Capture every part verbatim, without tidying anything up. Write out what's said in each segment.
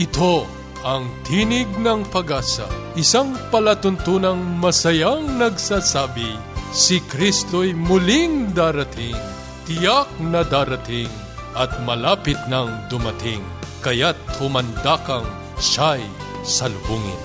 Ito ang Tinig ng Pag-asa, isang palatuntunang masayang nagsasabi, si Kristo'y muling darating, tiyak na darating, at malapit nang dumating, kaya't humanda kang siya'y salubungin.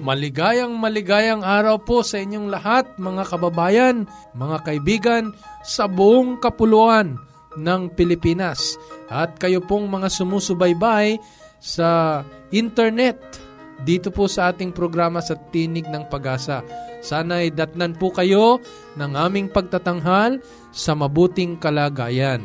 Maligayang maligayang araw po sa inyong lahat, mga kababayan, mga kaibigan, sa buong kapuluan ng Pilipinas. At kayo pong mga sumusubaybay sa internet dito po sa ating programa sa Tinig ng Pag-asa. Sana'y datnan po kayo ng aming pagtatanghal sa mabuting kalagayan.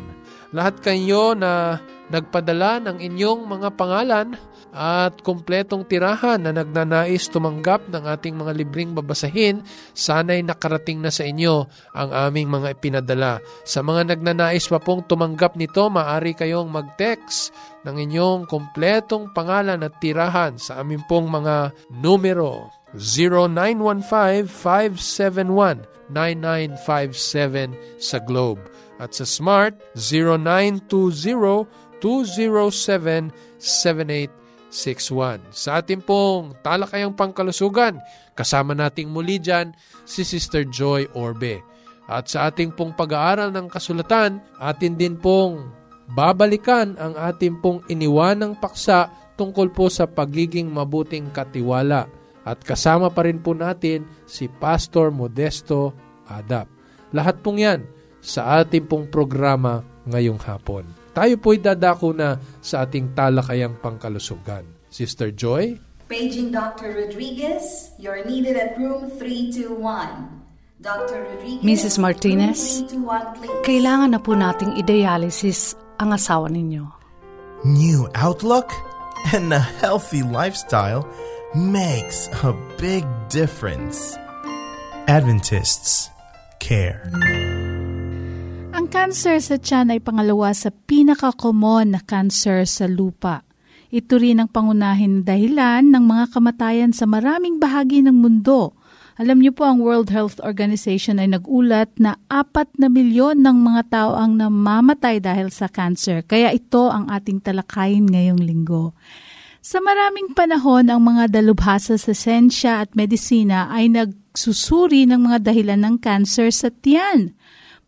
Lahat kayo na nagpadala ng inyong mga pangalan at kumpletong tirahan na nagnanais tumanggap ng ating mga libreng babasahin, sana'y nakarating na sa inyo ang aming mga ipinadala. Sa mga nagnanais pa pong tumanggap nito, maaari kayong mag-text ng inyong kumpletong pangalan at tirahan sa aming pong mga numero zero nine one five, five seven one, nine nine five seven sa Globe at sa Smart zero nine two zero, two zero seven, seven eight six one. Sa ating pong talakayang pangkalusugan, kasama nating muli dyan si Sister Joy Orbe. At sa ating pong pag-aaral ng kasulatan, atin din pong babalikan ang ating pong iniwanang paksa tungkol po sa pagiging mabuting katiwala. At kasama pa rin po natin si Pastor Modesto Adap. Lahat pong yan sa ating pong programa ngayong hapon. Tayo po'y dadako na sa ating talakayang pangkalusugan. Sister Joy? Paging Doctor Rodriguez, you're needed at room three two one. Doctor Rodriguez, Missus Martinez, three two one, kailangan na po nating i-dialysis ang asawa ninyo. New outlook and a healthy lifestyle makes a big difference. Adventists care. Ang cancer sa tiyan ay pangalawa sa pinaka-common na cancer sa lupa. Ito rin ang pangunahing dahilan ng mga kamatayan sa maraming bahagi ng mundo. Alam niyo po, ang World Health Organization ay nagulat na apat na milyon ng mga tao ang namamatay dahil sa cancer. Kaya ito ang ating talakayin ngayong linggo. Sa maraming panahon, ang mga dalubhasa sa siyensya at medisina ay nagsusuri ng mga dahilan ng cancer sa tiyan.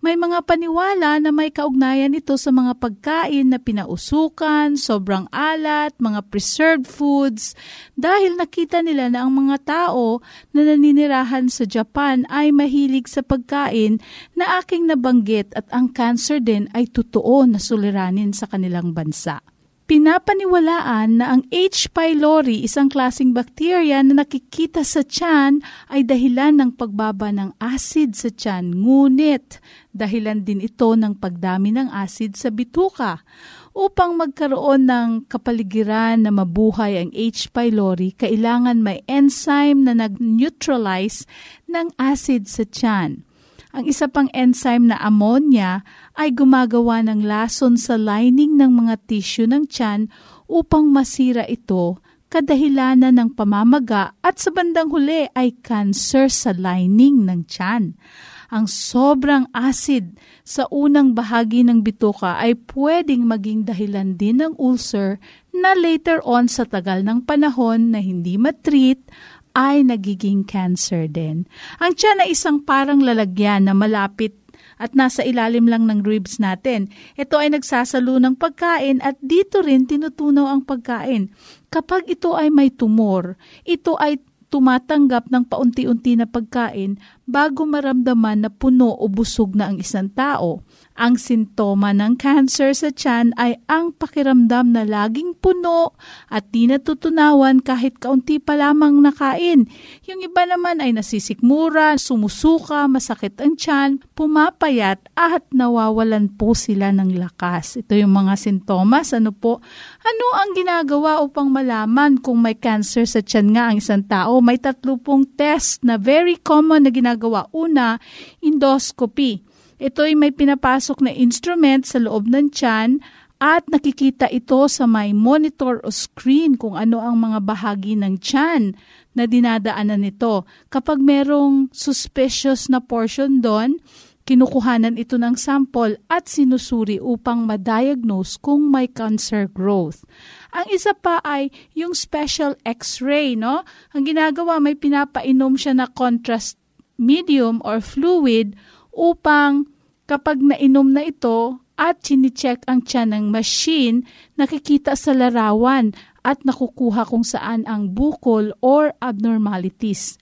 May mga paniwala na may kaugnayan ito sa mga pagkain na pinausukan, sobrang alat, mga preserved foods, dahil nakita nila na ang mga tao na naninirahan sa Japan ay mahilig sa pagkain na aking nabanggit at ang cancer din ay totoo na suliranin sa kanilang bansa. Pinapaniwalaan na ang H. pylori, isang klaseng bakterya na nakikita sa tiyan, ay dahilan ng pagbaba ng acid sa tiyan. Ngunit, dahilan din ito ng pagdami ng acid sa bituka. Upang magkaroon ng kapaligiran na mabuhay ang H. pylori, kailangan may enzyme na nag-neutralize ng acid sa tiyan. Ang isa pang enzyme na ammonia ay gumagawa ng lason sa lining ng mga tissue ng tiyan upang masira ito, kadahilanan ng pamamaga at sa bandang huli ay cancer sa lining ng tiyan. Ang sobrang acid sa unang bahagi ng bituka ay pwedeng maging dahilan din ng ulcer na later on sa tagal ng panahon na hindi matreat ay nagiging cancer din. Ang tiyan ay isang parang lalagyan na malapit at nasa ilalim lang ng ribs natin. Ito ay nagsasalo ng pagkain at dito rin tinutunaw ang pagkain. Kapag ito ay may tumor, ito ay tumatanggap ng paunti-unti na pagkain bago maramdaman na puno o busog na ang isang tao. Ang sintoma ng cancer sa tiyan ay ang pakiramdam na laging puno at di natutunawan kahit kaunti pa lamang nakain. Yung iba naman ay nasisikmura, sumusuka, masakit ang tiyan, pumapayat at nawawalan po sila ng lakas. Ito yung mga sintomas. Ano po? Ano ang ginagawa upang malaman kung may cancer sa tiyan nga ang isang tao? May tatlo pong test na very common na ginagawa. Una, endoscopy. Ito'y may pinapasok na instrument sa loob ng tiyan at nakikita ito sa may monitor o screen kung ano ang mga bahagi ng tiyan na dinadaanan nito. Kapag merong suspicious na portion doon, Kinukuhanan ito ng sample at sinusuri upang ma-diagnose kung may cancer growth. Ang isa pa ay yung special x-ray, no? Ang ginagawa, may pinapainom siya na contrast medium or fluid upang kapag nainom na ito at chine-check ang tiyan ng machine, nakikita sa larawan at nakukuha kung saan ang bukol or abnormalities.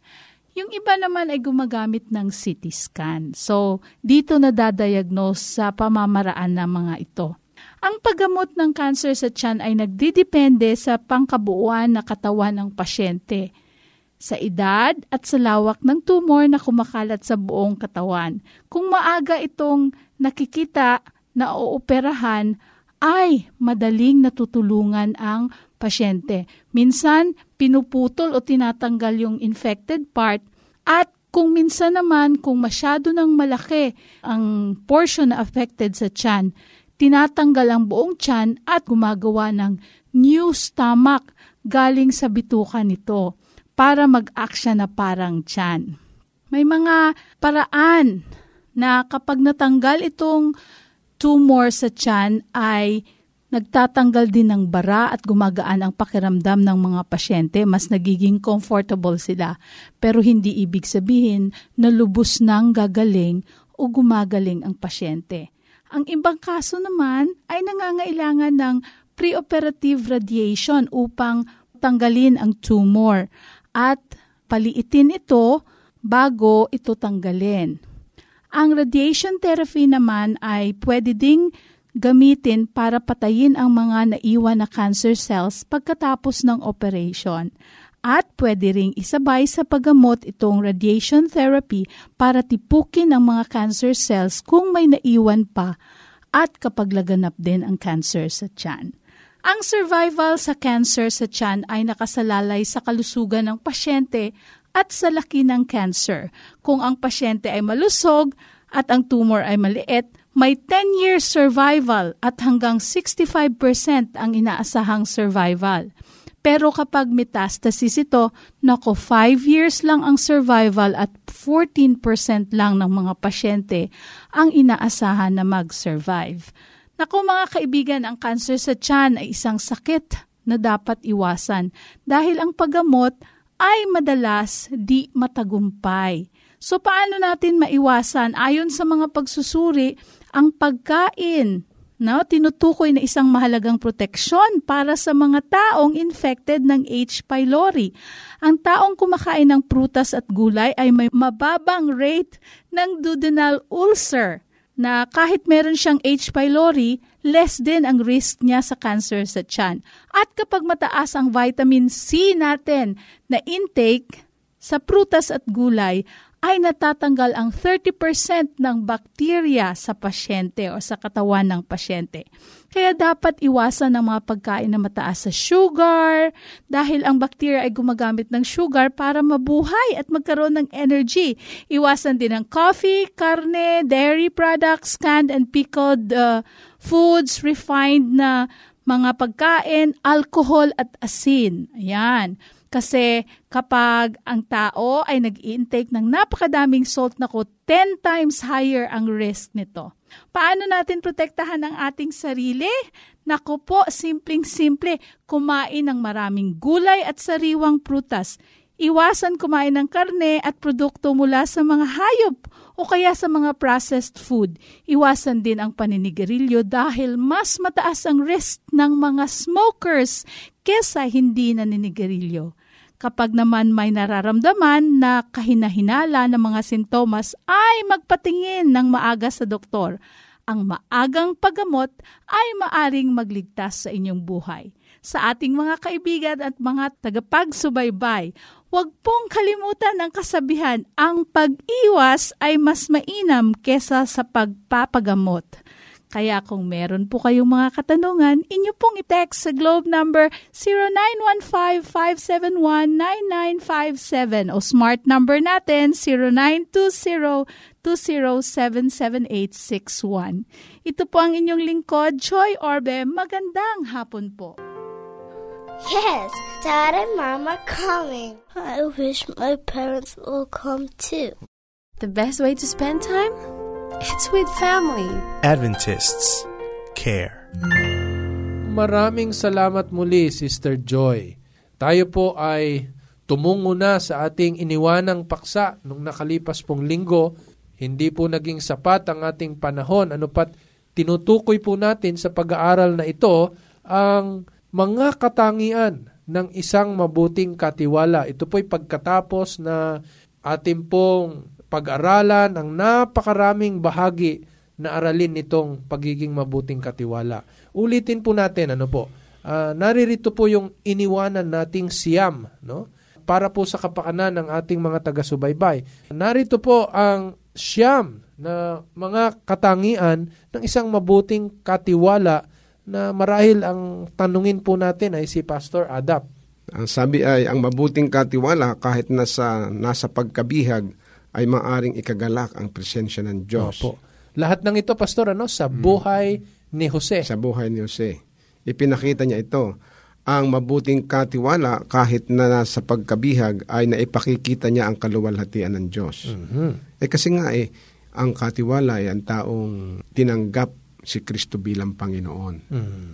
Yung iba naman ay gumagamit ng C T scan. So, dito nadadiagnose sa pamamaraan ng mga ito. Ang paggamot ng cancer sa tiyan ay nagdidepende sa pangkabuuan na katawan ng pasyente, sa edad at sa lawak ng tumor na kumakalat sa buong katawan. Kung maaga itong nakikita na ooperahan, ay madaling natutulungan ang pasyente. Minsan, pinuputol o tinatanggal yung infected part, at kung minsan naman, kung masyado ng malaki ang portion na affected sa tiyan, tinatanggal ang buong tiyan at gumagawa ng new stomach galing sa bituka nito para mag-action na parang tiyan. May mga paraan na kapag natanggal itong tumor sa tiyan ay nagtatanggal din ng bara at gumagaan ang pakiramdam ng mga pasyente. Mas nagiging comfortable sila. Pero hindi ibig sabihin na lubos nang gagaling o gumagaling ang pasyente. Ang ibang kaso naman ay nangangailangan ng preoperative radiation upang tanggalin ang tumor at paliitin ito bago ito tanggalin. Ang radiation therapy naman ay pwede ding gamitin para patayin ang mga naiwan na cancer cells pagkatapos ng operation. At pwede ring isabay sa paggamot itong radiation therapy para tipukin ang mga cancer cells kung may naiwan pa at kapag laganap din ang cancer sa tiyan. Ang survival sa cancer sa tiyan ay nakasalalay sa kalusugan ng pasyente at sa laki ng cancer. Kung ang pasyente ay malusog at ang tumor ay maliit, may ten-year survival at hanggang sixty-five percent ang inaasahang survival. Pero kapag metastasis ito, nako five years lang ang survival at fourteen percent lang ng mga pasyente ang inaasahan na mag-survive. Nako mga kaibigan, ang cancer sa tiyan ay isang sakit na dapat iwasan dahil ang paggamot ay madalas di matagumpay. So paano natin maiwasan? Ayon sa mga pagsusuri, ang pagkain, no, tinutukoy na isang mahalagang proteksyon para sa mga taong infected ng H. pylori. Ang taong kumakain ng prutas at gulay ay may mababang rate ng duodenal ulcer na kahit meron siyang H. pylori, less din ang risk niya sa cancer sa tiyan. At kapag mataas ang vitamin C natin na intake sa prutas at gulay, ay natatanggal ang thirty percent ng bakterya sa pasyente o sa katawan ng pasyente. Kaya dapat iwasan ang mga pagkain na mataas sa sugar dahil ang bakterya ay gumagamit ng sugar para mabuhay at magkaroon ng energy. Iwasan din ang coffee, karne, dairy products, canned and pickled uh, foods, refined na mga pagkain, alcohol at asin. Ayan. Kasi kapag ang tao ay nag-intake ng napakadaming salt, nako, ten times higher ang risk nito. Paano natin protektahan ang ating sarili? Nako po, simpleng-simple, kumain ng maraming gulay at sariwang prutas. Iwasan kumain ng karne at produkto mula sa mga hayop o kaya sa mga processed food. Iwasan din ang paninigarilyo dahil mas mataas ang risk ng mga smokers kesa hindi naninigarilyo. Kapag naman may nararamdaman na kahinahinala ng mga sintomas, ay magpatingin ng maaga sa doktor. Ang maagang paggamot ay maaring magligtas sa inyong buhay. Sa ating mga kaibigan at mga tagapagsubaybay, huwag pong kalimutan ang kasabihan, ang pag-iwas ay mas mainam kesa sa pagpapagamot. Kaya kung meron po kayong mga katanungan, inyo pong i-text sa Globe number zero nine one five, five seven one, nine nine five seven o smart number natin zero nine two zero, two zero seven seven eight six one. Ito po ang inyong lingkod, Joy Orbe. Magandang hapon po. Yes, Dad and Mom are coming. I wish my parents will come too. The best way to spend time? It's with family. Adventists care. Maraming salamat muli, Sister Joy. Tayo po ay tumungo na sa ating iniwanang paksa nung nakalipas pong linggo. Hindi po naging sapat ang ating panahon. Ano pat tinutukoy po natin sa pag-aaral na ito ang mga katangian ng isang mabuting katiwala. Ito po'y pagkatapos na ating pong pag-aralan ang napakaraming bahagi na aralin nitong pagiging mabuting katiwala. Ulitin po natin, ano po, uh, naririto po yung iniwanan nating siyam, no? Para po sa kapakanan ng ating mga taga-subaybay. Narito po ang siyam na mga katangian ng isang mabuting katiwala na marahil ang tanungin po natin ay si Pastor Adap. Ang sabi ay, ang mabuting katiwala kahit nasa, nasa pagkabihag ay maaring ikagalak ang presensya ng Diyos. Opo. Lahat ng ito, Pastor, ano, sa buhay hmm. ni Jose. Sa buhay ni Jose. Ipinakita niya ito. Ang mabuting katiwala kahit na nasa pagkabihag ay naipakikita niya ang kaluwalhatian ng Diyos. Mm-hmm. Eh kasi nga eh, ang katiwala ay ang taong tinanggap si Kristo bilang Panginoon. Mm-hmm.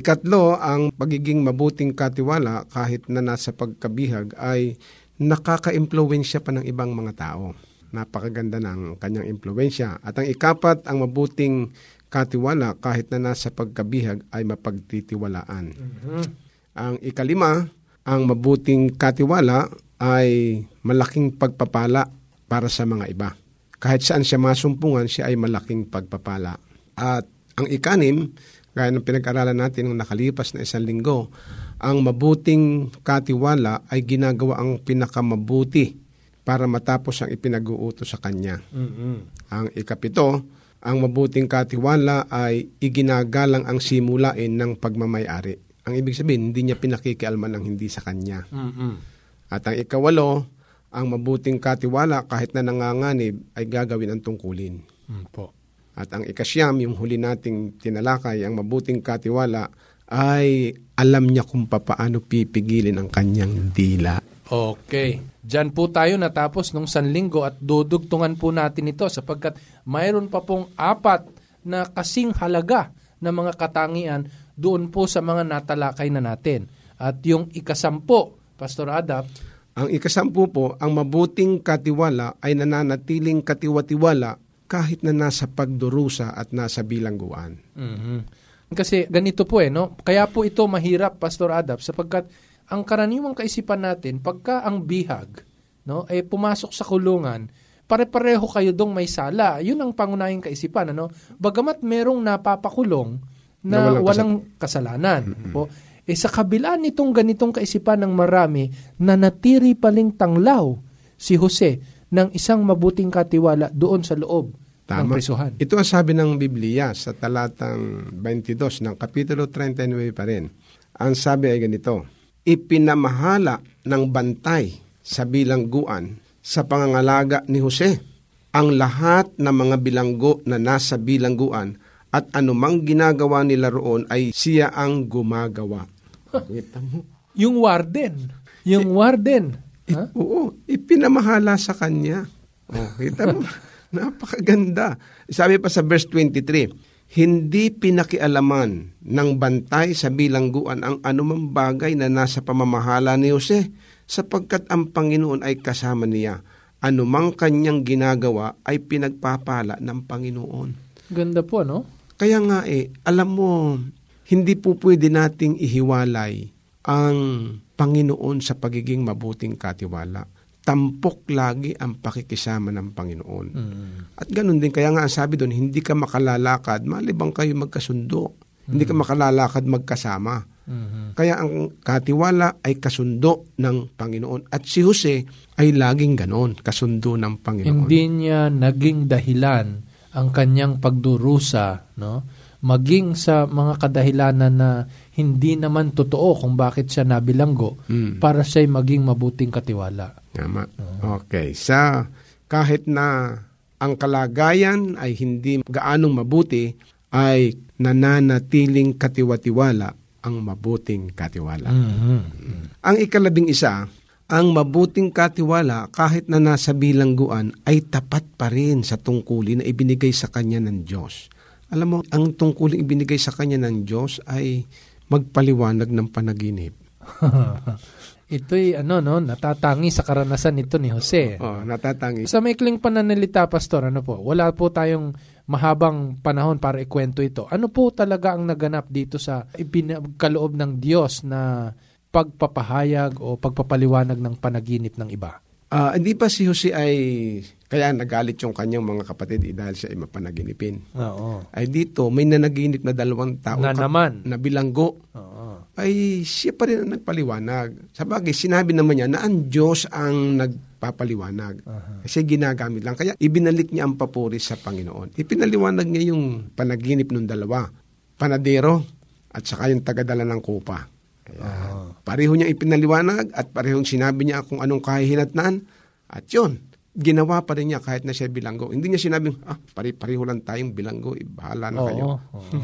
Ikatlo, ang pagiging mabuting katiwala kahit na nasa pagkabihag ay nakaka-impluwensya pa ng ibang mga tao. Napakaganda ng kanyang impluwensya. At ang ikapat, ang mabuting katiwala kahit na nasa pagkabihag ay mapagtitiwalaan. Uh-huh. Ang ikalima, ang mabuting katiwala ay malaking pagpapala para sa mga iba. Kahit saan siya masumpungan, siya ay malaking pagpapala. At ang ikanim, gaya ng pinag-aralan natin ng nakalipas na isang linggo, ang mabuting katiwala ay ginagawa ang pinakamabuti para matapos ang ipinag-uutos sa kanya. Mm-hmm. Ang ikapito, ang mabuting katiwala ay iginagalang ang simulain ng pagmamayari. Ang ibig sabihin, hindi niya pinakikialman ang hindi sa kanya. Mm-hmm. At ang ikawalo, ang mabuting katiwala kahit na nanganganib ay gagawin ang tungkulin. Mm-hmm. At ang ikasyam, yung huli nating tinalakay, ang mabuting katiwala ay alam niya kung paano pipigilin ang kanyang dila. Okay. Diyan po tayo natapos nung sanlinggo at dudugtungan po natin ito sapagkat mayroon pa pong apat na kasing halaga na mga katangian doon po sa mga natalakay na natin. At yung ikasampo, Pastor Adap. Ang ikasampu po, ang mabuting katiwala ay nananatiling katiwatiwala kahit na nasa pagdurusa at nasa bilangguan. Mm-hmm. Kasi ganito po eh, no? Kaya po ito mahirap, Pastor Adap, sapagkat ang karaniwang kaisipan natin, pagka ang bihag, no, eh pumasok sa kulungan, pare-pareho kayo dong may sala. Yun ang pangunahing kaisipan, ano? Bagamat merong napapakulong na, na walang, walang kasal- kasalanan. Mm-hmm. Po, eh sa kabila nitong ganitong kaisipan ng marami, nanatiri paling tanglaw si Jose ng isang mabuting katiwala doon sa loob. Tama. Ito ang sabi ng Biblia sa talatang twenty-two ng Kapitulo thirty-nine pa rin. Ang sabi ay ganito, ipinamahala ng bantay sa bilangguan sa pangangalaga ni Jose ang lahat ng mga bilanggo na nasa bilangguan at anumang ginagawa nila roon ay siya ang gumagawa. Yung warden. Yung I, warden. I, huh? Oo. Ipinamahala sa kanya. Oh, kita mo. Napakaganda. Sabi pa sa verse twenty-three, hindi pinakialaman ng bantay sa bilangguan ang anumang bagay na nasa pamamahala ni Jose, sapagkat ang Panginoon ay kasama niya. Anumang kanyang ginagawa ay pinagpapala ng Panginoon. Ganda po, no? Kaya nga eh, alam mo, hindi po pwede nating ihiwalay ang Panginoon sa pagiging mabuting katiwala. Tampok lagi ang pakikisama ng Panginoon. Mm. At ganun din, kaya nga ang sabi doon, hindi ka makalalakad, malibang kayo magkasundo. Mm. Hindi ka makalalakad magkasama. Mm-hmm. Kaya ang katiwala ay kasundo ng Panginoon. At si Jose ay laging ganun, kasundo ng Panginoon. Hindi niya naging dahilan ang kanyang pagdurusa, no? Maging sa mga kadahilanan na hindi naman totoo kung bakit siya nabilanggo mm. para siya'y maging mabuting katiwala. Tama. Uh-huh. Okay. Sa kahit na ang kalagayan ay hindi gaanong mabuti, ay nananatiling katiwatiwala ang mabuting katiwala. Uh-huh. Ang ikalabing isa, ang mabuting katiwala kahit na nasa bilangguan ay tapat pa rin sa tungkulin na ibinigay sa kanya ng Diyos. Alam mo, ang tungkulin ibinigay sa kanya ng Diyos ay magpaliwanag ng panaginip. Ito'y ano, no, natatangi sa karanasan nito ni Jose. Oh, natatangi. Sa maikling pananalita, Pastor, ano po, wala po tayong mahabang panahon para ikwento ito. Ano po talaga ang naganap dito sa ipinagkaloob ng Diyos na pagpapahayag o pagpapaliwanag ng panaginip ng iba? Uh, hindi pa si Jose ay, kaya nagalit yung kanyang mga kapatid eh, dahil siya ay mapanaginipin. Oo. Ay dito, may nanaginip na dalawang tao na, ka, naman. na bilanggo. Oo. Ay siya pa rin ang nagpaliwanag. Sabagay, sinabi naman niya na ang Diyos ang nagpapaliwanag. Uh-huh. Kasi ginagamit lang. Kaya ibinalik niya ang papuri sa Panginoon. Ipinaliwanag niya yung panaginip ng dalawa. Panadero at saka yung tagadala ng kupa. Uh-huh. Pareho niyang ipinaliwanag at parehong sinabi niya kung anong kahihinatnan at yun, ginawa pa rin niya kahit na siya bilanggo. Hindi niya sinabing, ah, pare-pareho lang tayong bilanggo, bahala na oo, kayo. Oo.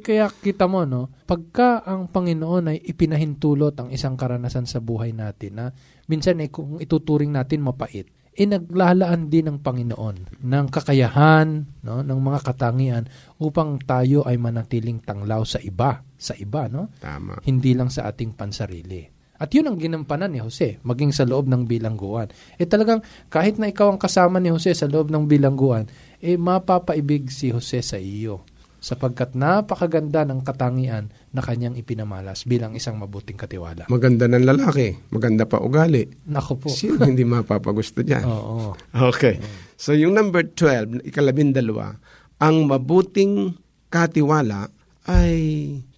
Kaya kita mo, no, pagka ang Panginoon ay ipinahintulot ang isang karanasan sa buhay natin na minsan eh, kung ituturing natin mapait, eh, naglalaan din ng Panginoon ng kakayahan, no, ng mga katangian upang tayo ay manatiling tanglaw sa iba. Sa iba, no? Tama. Hindi lang sa ating pansarili. At yun ang ginampanan ni Jose, maging sa loob ng bilangguan. Eh talagang kahit na ikaw ang kasama ni Jose sa loob ng bilangguan, eh mapapaibig si Jose sa iyo sapagkat napakaganda ng katangian na kanyang ipinamalas bilang isang mabuting katiwala. Maganda ng lalaki, maganda pa ugali. Naku po. Sino hindi mapapagusto dyan? Oo. Okay. So yung number twelve, ikalabindalawa, ang mabuting katiwala ay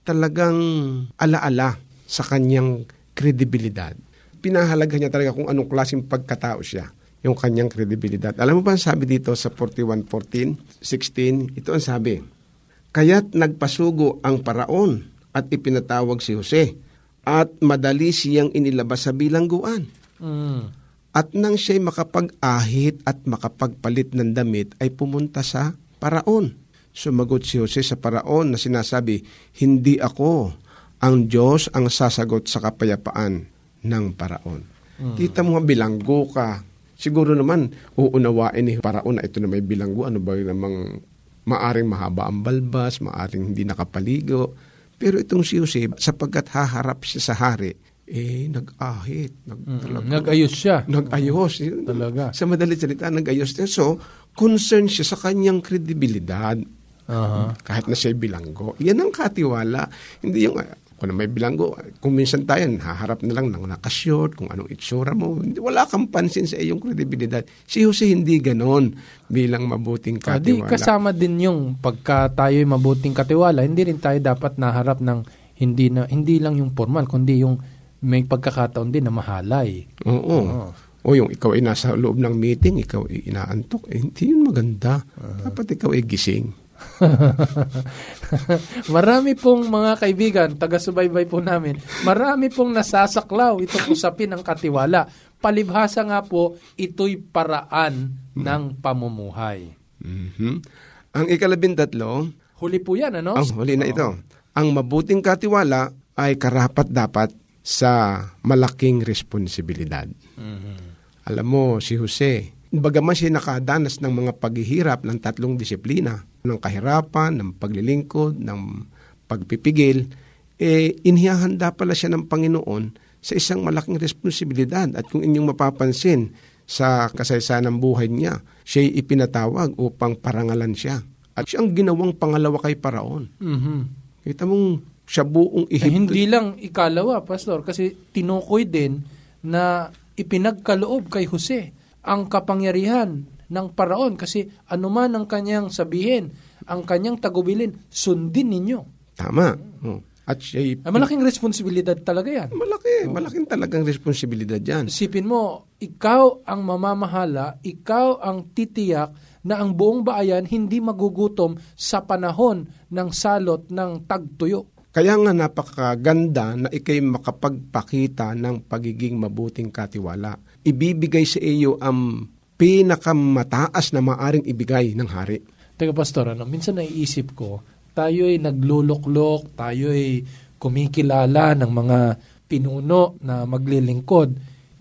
talagang alaala sa kanyang kredibilidad. Pinahalagahan niya talaga kung anong klaseng pagkatao siya, yung kanyang kredibilidad. Alam mo ba ang sabi dito sa forty-one, fourteen, sixteen? Ito ang sabi, kaya't nagpasugo ang paraon at ipinatawag si Jose at madali siyang inilabas sa bilangguan. Mm. At nang siya'y makapag-ahit at makapagpalit ng damit ay pumunta sa paraon. Sumagot si Jose sa paraon na sinasabi, hindi ako, ang Diyos ang sasagot sa kapayapaan ng paraon. Mm. Kita mo, bilanggo ka. Siguro naman, uunawain ni paraon na ito na may bilanggo. Ano ba yung namang maaring mahaba ang balbas, maaring hindi nakapaligo. Pero itong si Jose, sapagkat haharap siya sa hari, eh, nag-ahit. Nag- mm, talaga, nag-ayos siya. Nag-ayos. Mm, talaga. Sa madalit salita, nag-ayos siya. So, concern siya sa kanyang kredibilidad. Uh-huh. Kahit na siya'y bilanggo. Yan ang katiwala. Hindi yung, kung may bilanggo, kung minsan tayo, haharap na lang ng nakashort, kung anong itsura mo. Wala kang pansin sa iyong kredibilidad. Si Jose hindi ganon bilang mabuting katiwala. Hindi kasama din yung pagka tayo'y mabuting katiwala, hindi rin tayo dapat naharap ng hindi, na, hindi lang yung formal, kundi yung may pagkakataon din na mahalay. Oo. Oo. O yung ikaw ay nasa loob ng meeting, ikaw ay inaantok. Eh, hindi yun maganda. Uh-huh. Dapat ikaw ay gising. Marami pong mga kaibigan, taga-subaybay po namin, marami pong nasasaklaw itong usapin ng katiwala. Palibhasa nga po, ito'y paraan hmm. ng pamumuhay. Mm-hmm. Ang ikalabintatlo, huli po yan, ano? Ang huli na ito. Ang mabuting katiwala ay karapat-dapat sa malaking responsibilidad. Mm-hmm. Alam mo, si Jose, bagaman siya nakadanas ng mga paghihirap ng tatlong disiplina, ng kahirapan, ng paglilingkod, ng pagpipigil, eh, inihahanda pala siya ng Panginoon sa isang malaking responsibilidad. At kung inyong mapapansin sa kasaysayan ng buhay niya, siya'y ipinatawag upang parangalan siya. At siyang ginawang pangalawa kay Paraon. Mm-hmm. Kita mong siya buong Ehipto. Eh, hindi lang ikalawa, Pastor, kasi tinukoy din na ipinagkaloob kay Jose ang kapangyarihan ng paraon kasi anuman ang kanyang sabihin, ang kanyang tagubilin, sundin ninyo. Tama. Oh. At siya, ay, malaking responsibilidad talaga yan. Malaki. Oh. Malaking talagang responsibilidad yan. Isipin mo, ikaw ang mamamahala, ikaw ang titiyak na ang buong bayan hindi magugutom sa panahon ng salot ng tagtuyo. Kaya nga napakaganda na ikay makapagpakita ng pagiging mabuting katiwala. Ibibigay sa iyo ang pinakamataas na maaring ibigay ng hari. Teka Pastor, ano, minsan naiisip ko, tayo'y nagluluklok, tayo'y kumikilala ng mga pinuno na maglilingkod.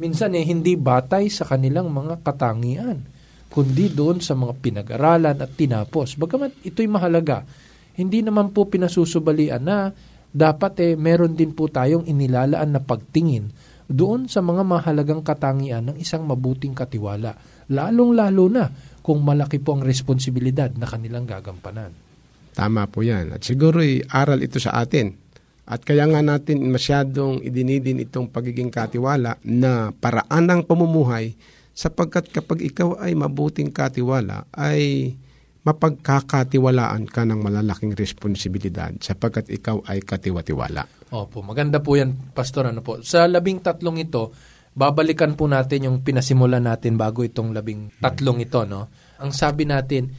minsan eh hindi batay sa kanilang mga katangian, kundi doon sa mga pinag-aralan at tinapos. Bagamat ito'y mahalaga, hindi naman po pinasusubalian na dapat eh meron din po tayong inilalaan na pagtingin doon sa mga mahalagang katangian ng isang mabuting katiwala, lalong-lalo na kung malaki po ang responsibilidad na kanilang gagampanan. Tama po yan. At siguro ay aral ito sa atin. At kaya nga natin masyadong idinidin itong pagiging katiwala na paraan ng pamumuhay, sapagkat kapag ikaw ay mabuting katiwala ay mapagkakatiwalaan ka ng malalaking responsibilidad sapagkat ikaw ay katiwa-tiwala. Opo, maganda po yan, Pastor. Ano po? Sa labing tatlong ito, babalikan po natin yung pinasimula natin bago itong labing tatlong ito. No? Ang sabi natin,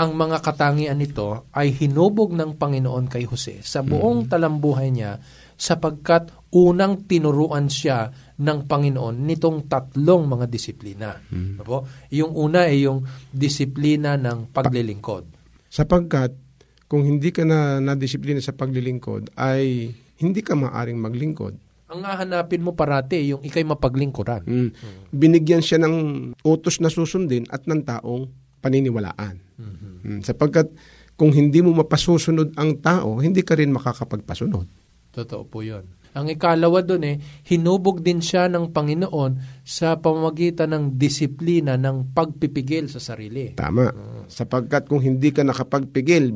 ang mga katangian nito ay hinubog ng Panginoon kay Jose sa buong talambuhay niya sapagkat unang tinuruan siya ng Panginoon nitong tatlong mga disiplina. Hmm. Ano? Yung una ay yung disiplina ng paglilingkod. Sapagkat kung hindi ka na nadisiplina sa paglilingkod, ay hindi ka maaring maglingkod. Ang hahanapin mo parati yung ikay mapaglingkuran. Hmm. Hmm. Binigyan siya ng utos na susundin at ng taong paniniwalaan. Hmm. Hmm. Sapagkat kung hindi mo mapasusunod ang tao, hindi ka rin makakapagpasunod. Totoo po yun. Ang ikalawa doon eh, hinubog din siya ng Panginoon sa pamamagitan ng disiplina ng pagpipigil sa sarili. Tama. Hmm. Sapagkat kung hindi ka nakapagpigil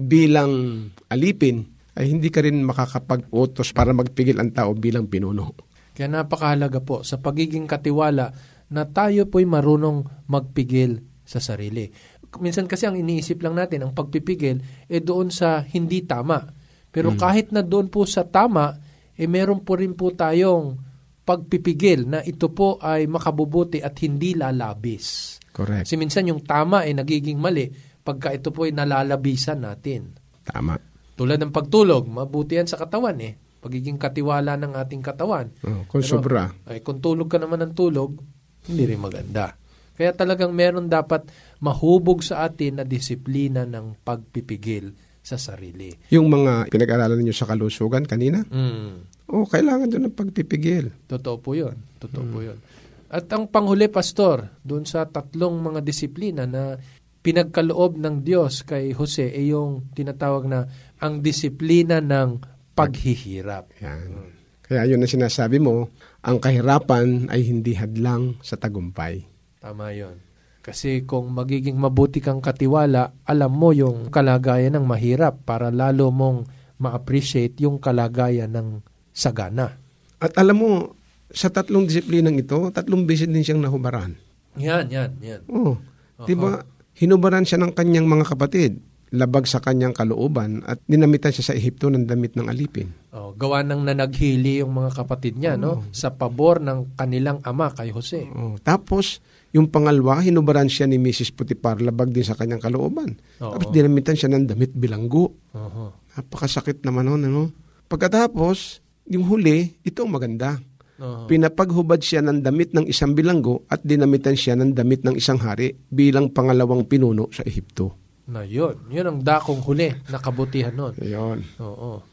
bilang alipin, ay hindi ka rin makakapag-utos para magpigil ang tao bilang pinuno. Kaya napakahalaga po sa pagiging katiwala na tayo po'y marunong magpigil sa sarili. Minsan kasi ang iniisip lang natin, ang pagpipigil, eh doon sa hindi tama. Pero hmm. kahit na doon po sa tama, eh meron po rin po tayong pagpipigil na ito po ay makabubuti at hindi lalabis. Correct. Kasi minsan yung tama ay nagiging mali pagka ito po ay nalalabisan natin. Tama. Tulad ng pagtulog, mabuti yan sa katawan eh. Pagiging katiwala ng ating katawan. Oh, kung pero, sobra. Ay, kung tulog ka naman ng tulog, hindi rin maganda. Kaya talagang meron dapat mahubog sa atin na disiplina ng pagpipigil sa sarili. Yung mga pinag-aralan niyo sa kalusugan kanina? Mm. Oh, kailangan doon ng pagpipigil. Totoo po 'yun. Totoo mm. po 'yun. At ang panghuli, Pastor, doon sa tatlong mga disiplina na pinagkaloob ng Diyos kay Jose ay yung tinatawag na ang disiplina ng paghihirap. Yan. Mm. Kaya 'yun ang sinasabi mo, ang kahirapan ay hindi hadlang sa tagumpay. Tama 'yun. Kasi kung magiging mabuti kang katiwala, alam mo yung kalagayan ng mahirap para lalo mong ma-appreciate yung kalagayan ng sagana. At alam mo, sa tatlong disiplinang ito, tatlong beses din siyang nahubaran. Yan, yan, yan. Oo. Uh-huh. Diba, hinubaran siya ng kanyang mga kapatid, labag sa kanyang kalooban, at dinamitan siya sa Ehipto ng damit ng alipin. Oh, gawa ng nanaghili yung mga kapatid niya, uh-huh. no? Sa pabor ng kanilang ama kay Jose. Uh-huh. Tapos, yung pangalawa, hinubaran siya ni Missus Potiphar, labag din sa kanyang kalooban. Oo. Tapos dinamitan siya ng damit bilanggo. Oo. Napakasakit naman nun, ano? Pagkatapos, yung huli, ito maganda. Oo. Pinapaghubad siya ng damit ng isang bilanggo at dinamitan siya ng damit ng isang hari bilang pangalawang pinuno sa Ehipto. Na yun. Yun ang dakong huli na kabutihan nun. Yun. Oo.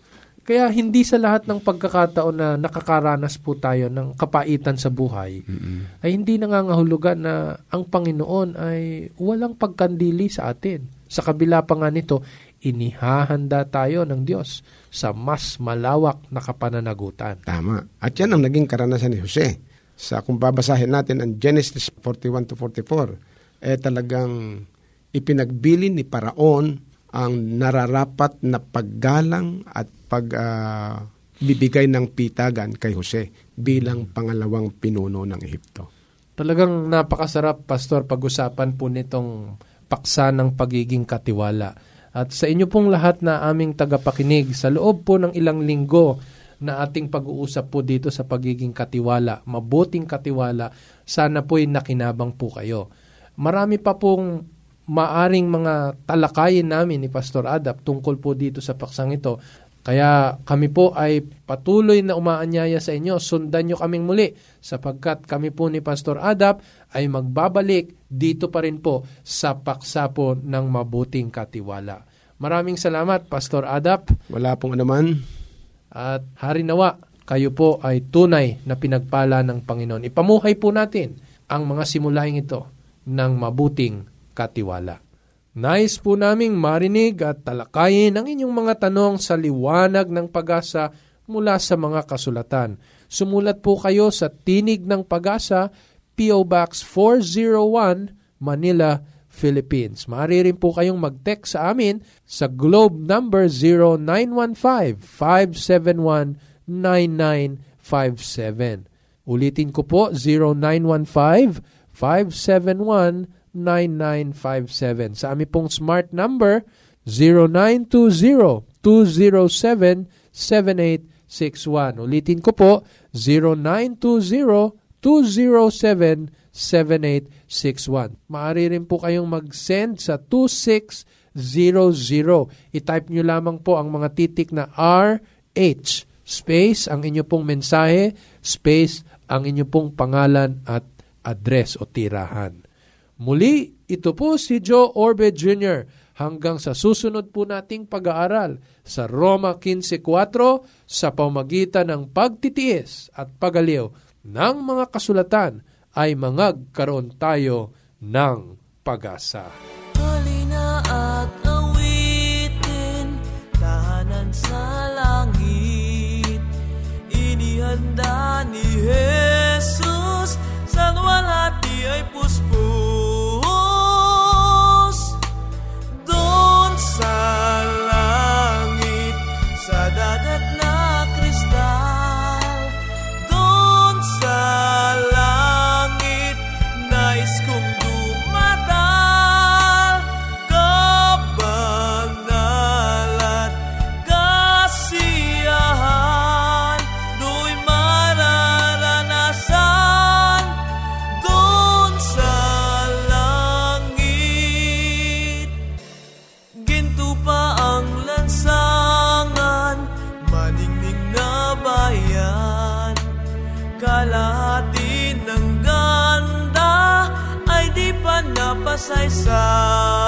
Kaya hindi sa lahat ng pagkakataon na nakakaranas po tayo ng kapaitan sa buhay, mm-hmm. ay hindi nangangahulugan na ang Panginoon ay walang pagkandili sa atin. Sa kabila pa nga nito, inihahanda tayo ng Diyos sa mas malawak na kapananagutan. Tama. At yan ang naging karanasan ni Jose. Sa kung babasahin natin ang Genesis forty-one to forty-four, eh talagang ipinagbili ni Paraon ang nararapat na paggalang at pagbibigay uh, ng pitagan kay Jose bilang pangalawang pinuno ng Ehipto. Talagang napakasarap, Pastor, pag-usapan po nitong paksa ng pagiging katiwala. At sa inyo pong lahat na aming tagapakinig, sa loob po ng ilang linggo na ating pag-uusap po dito sa pagiging katiwala, mabuting katiwala, sana po'y nakinabang po kayo. Marami pa pong maaring mga talakayin namin ni Pastor Adap tungkol po dito sa paksang ito. Kaya kami po ay patuloy na umaanyaya sa inyo. Sundan nyo kaming muli sapagkat kami po ni Pastor Adap ay magbabalik dito pa rin po sa paksa po ng mabuting katiwala. Maraming salamat, Pastor Adap. Wala pong anuman. At hari nawa kayo po ay tunay na pinagpala ng Panginoon. Ipamuhay po natin ang mga simulahin ito ng mabuting katiwala. Nais po naming marinig at talakayin ang inyong mga tanong sa liwanag ng pag-asa mula sa mga kasulatan. Sumulat po kayo sa Tinig ng Pag-asa, P O Box four oh one, Manila, Philippines. Maaari rin po kayong mag-text sa amin sa globe number zero nine one five, five seven one, nine nine five seven. Ulitin ko po, zero nine one five, five seven one, nine nine five seven. Sa amin pong smart number, zero nine two zero, two zero seven, seven eight six one. Ulitin ko po, zero nine two zero, two zero seven, seven eight six one. Maaari rin po kayong mag-send sa two six zero zero. I-type nyo lamang po ang mga titik na R H, space, ang inyo pong mensahe, space, ang inyo pong pangalan at address o tirahan. Muli, ito po si Joe Orbe Junior Hanggang sa susunod po nating pag-aaral sa Roma fifteen four sa pamagitan ng pagtitiis at pagaliw ng mga kasulatan ay mangagkaroon tayo ng pag-asa. Halina at awitin, tahanan sa langit, inihanda ni Jesus sa walati ay puspos. Sa langit, sa dagat na kristal, doon sa langit, nais kong dumadal, kabanalan, kasiyahan, do'y mararanasan, doon sa langit. Kalahati ng ganda ay di pa napasaysay.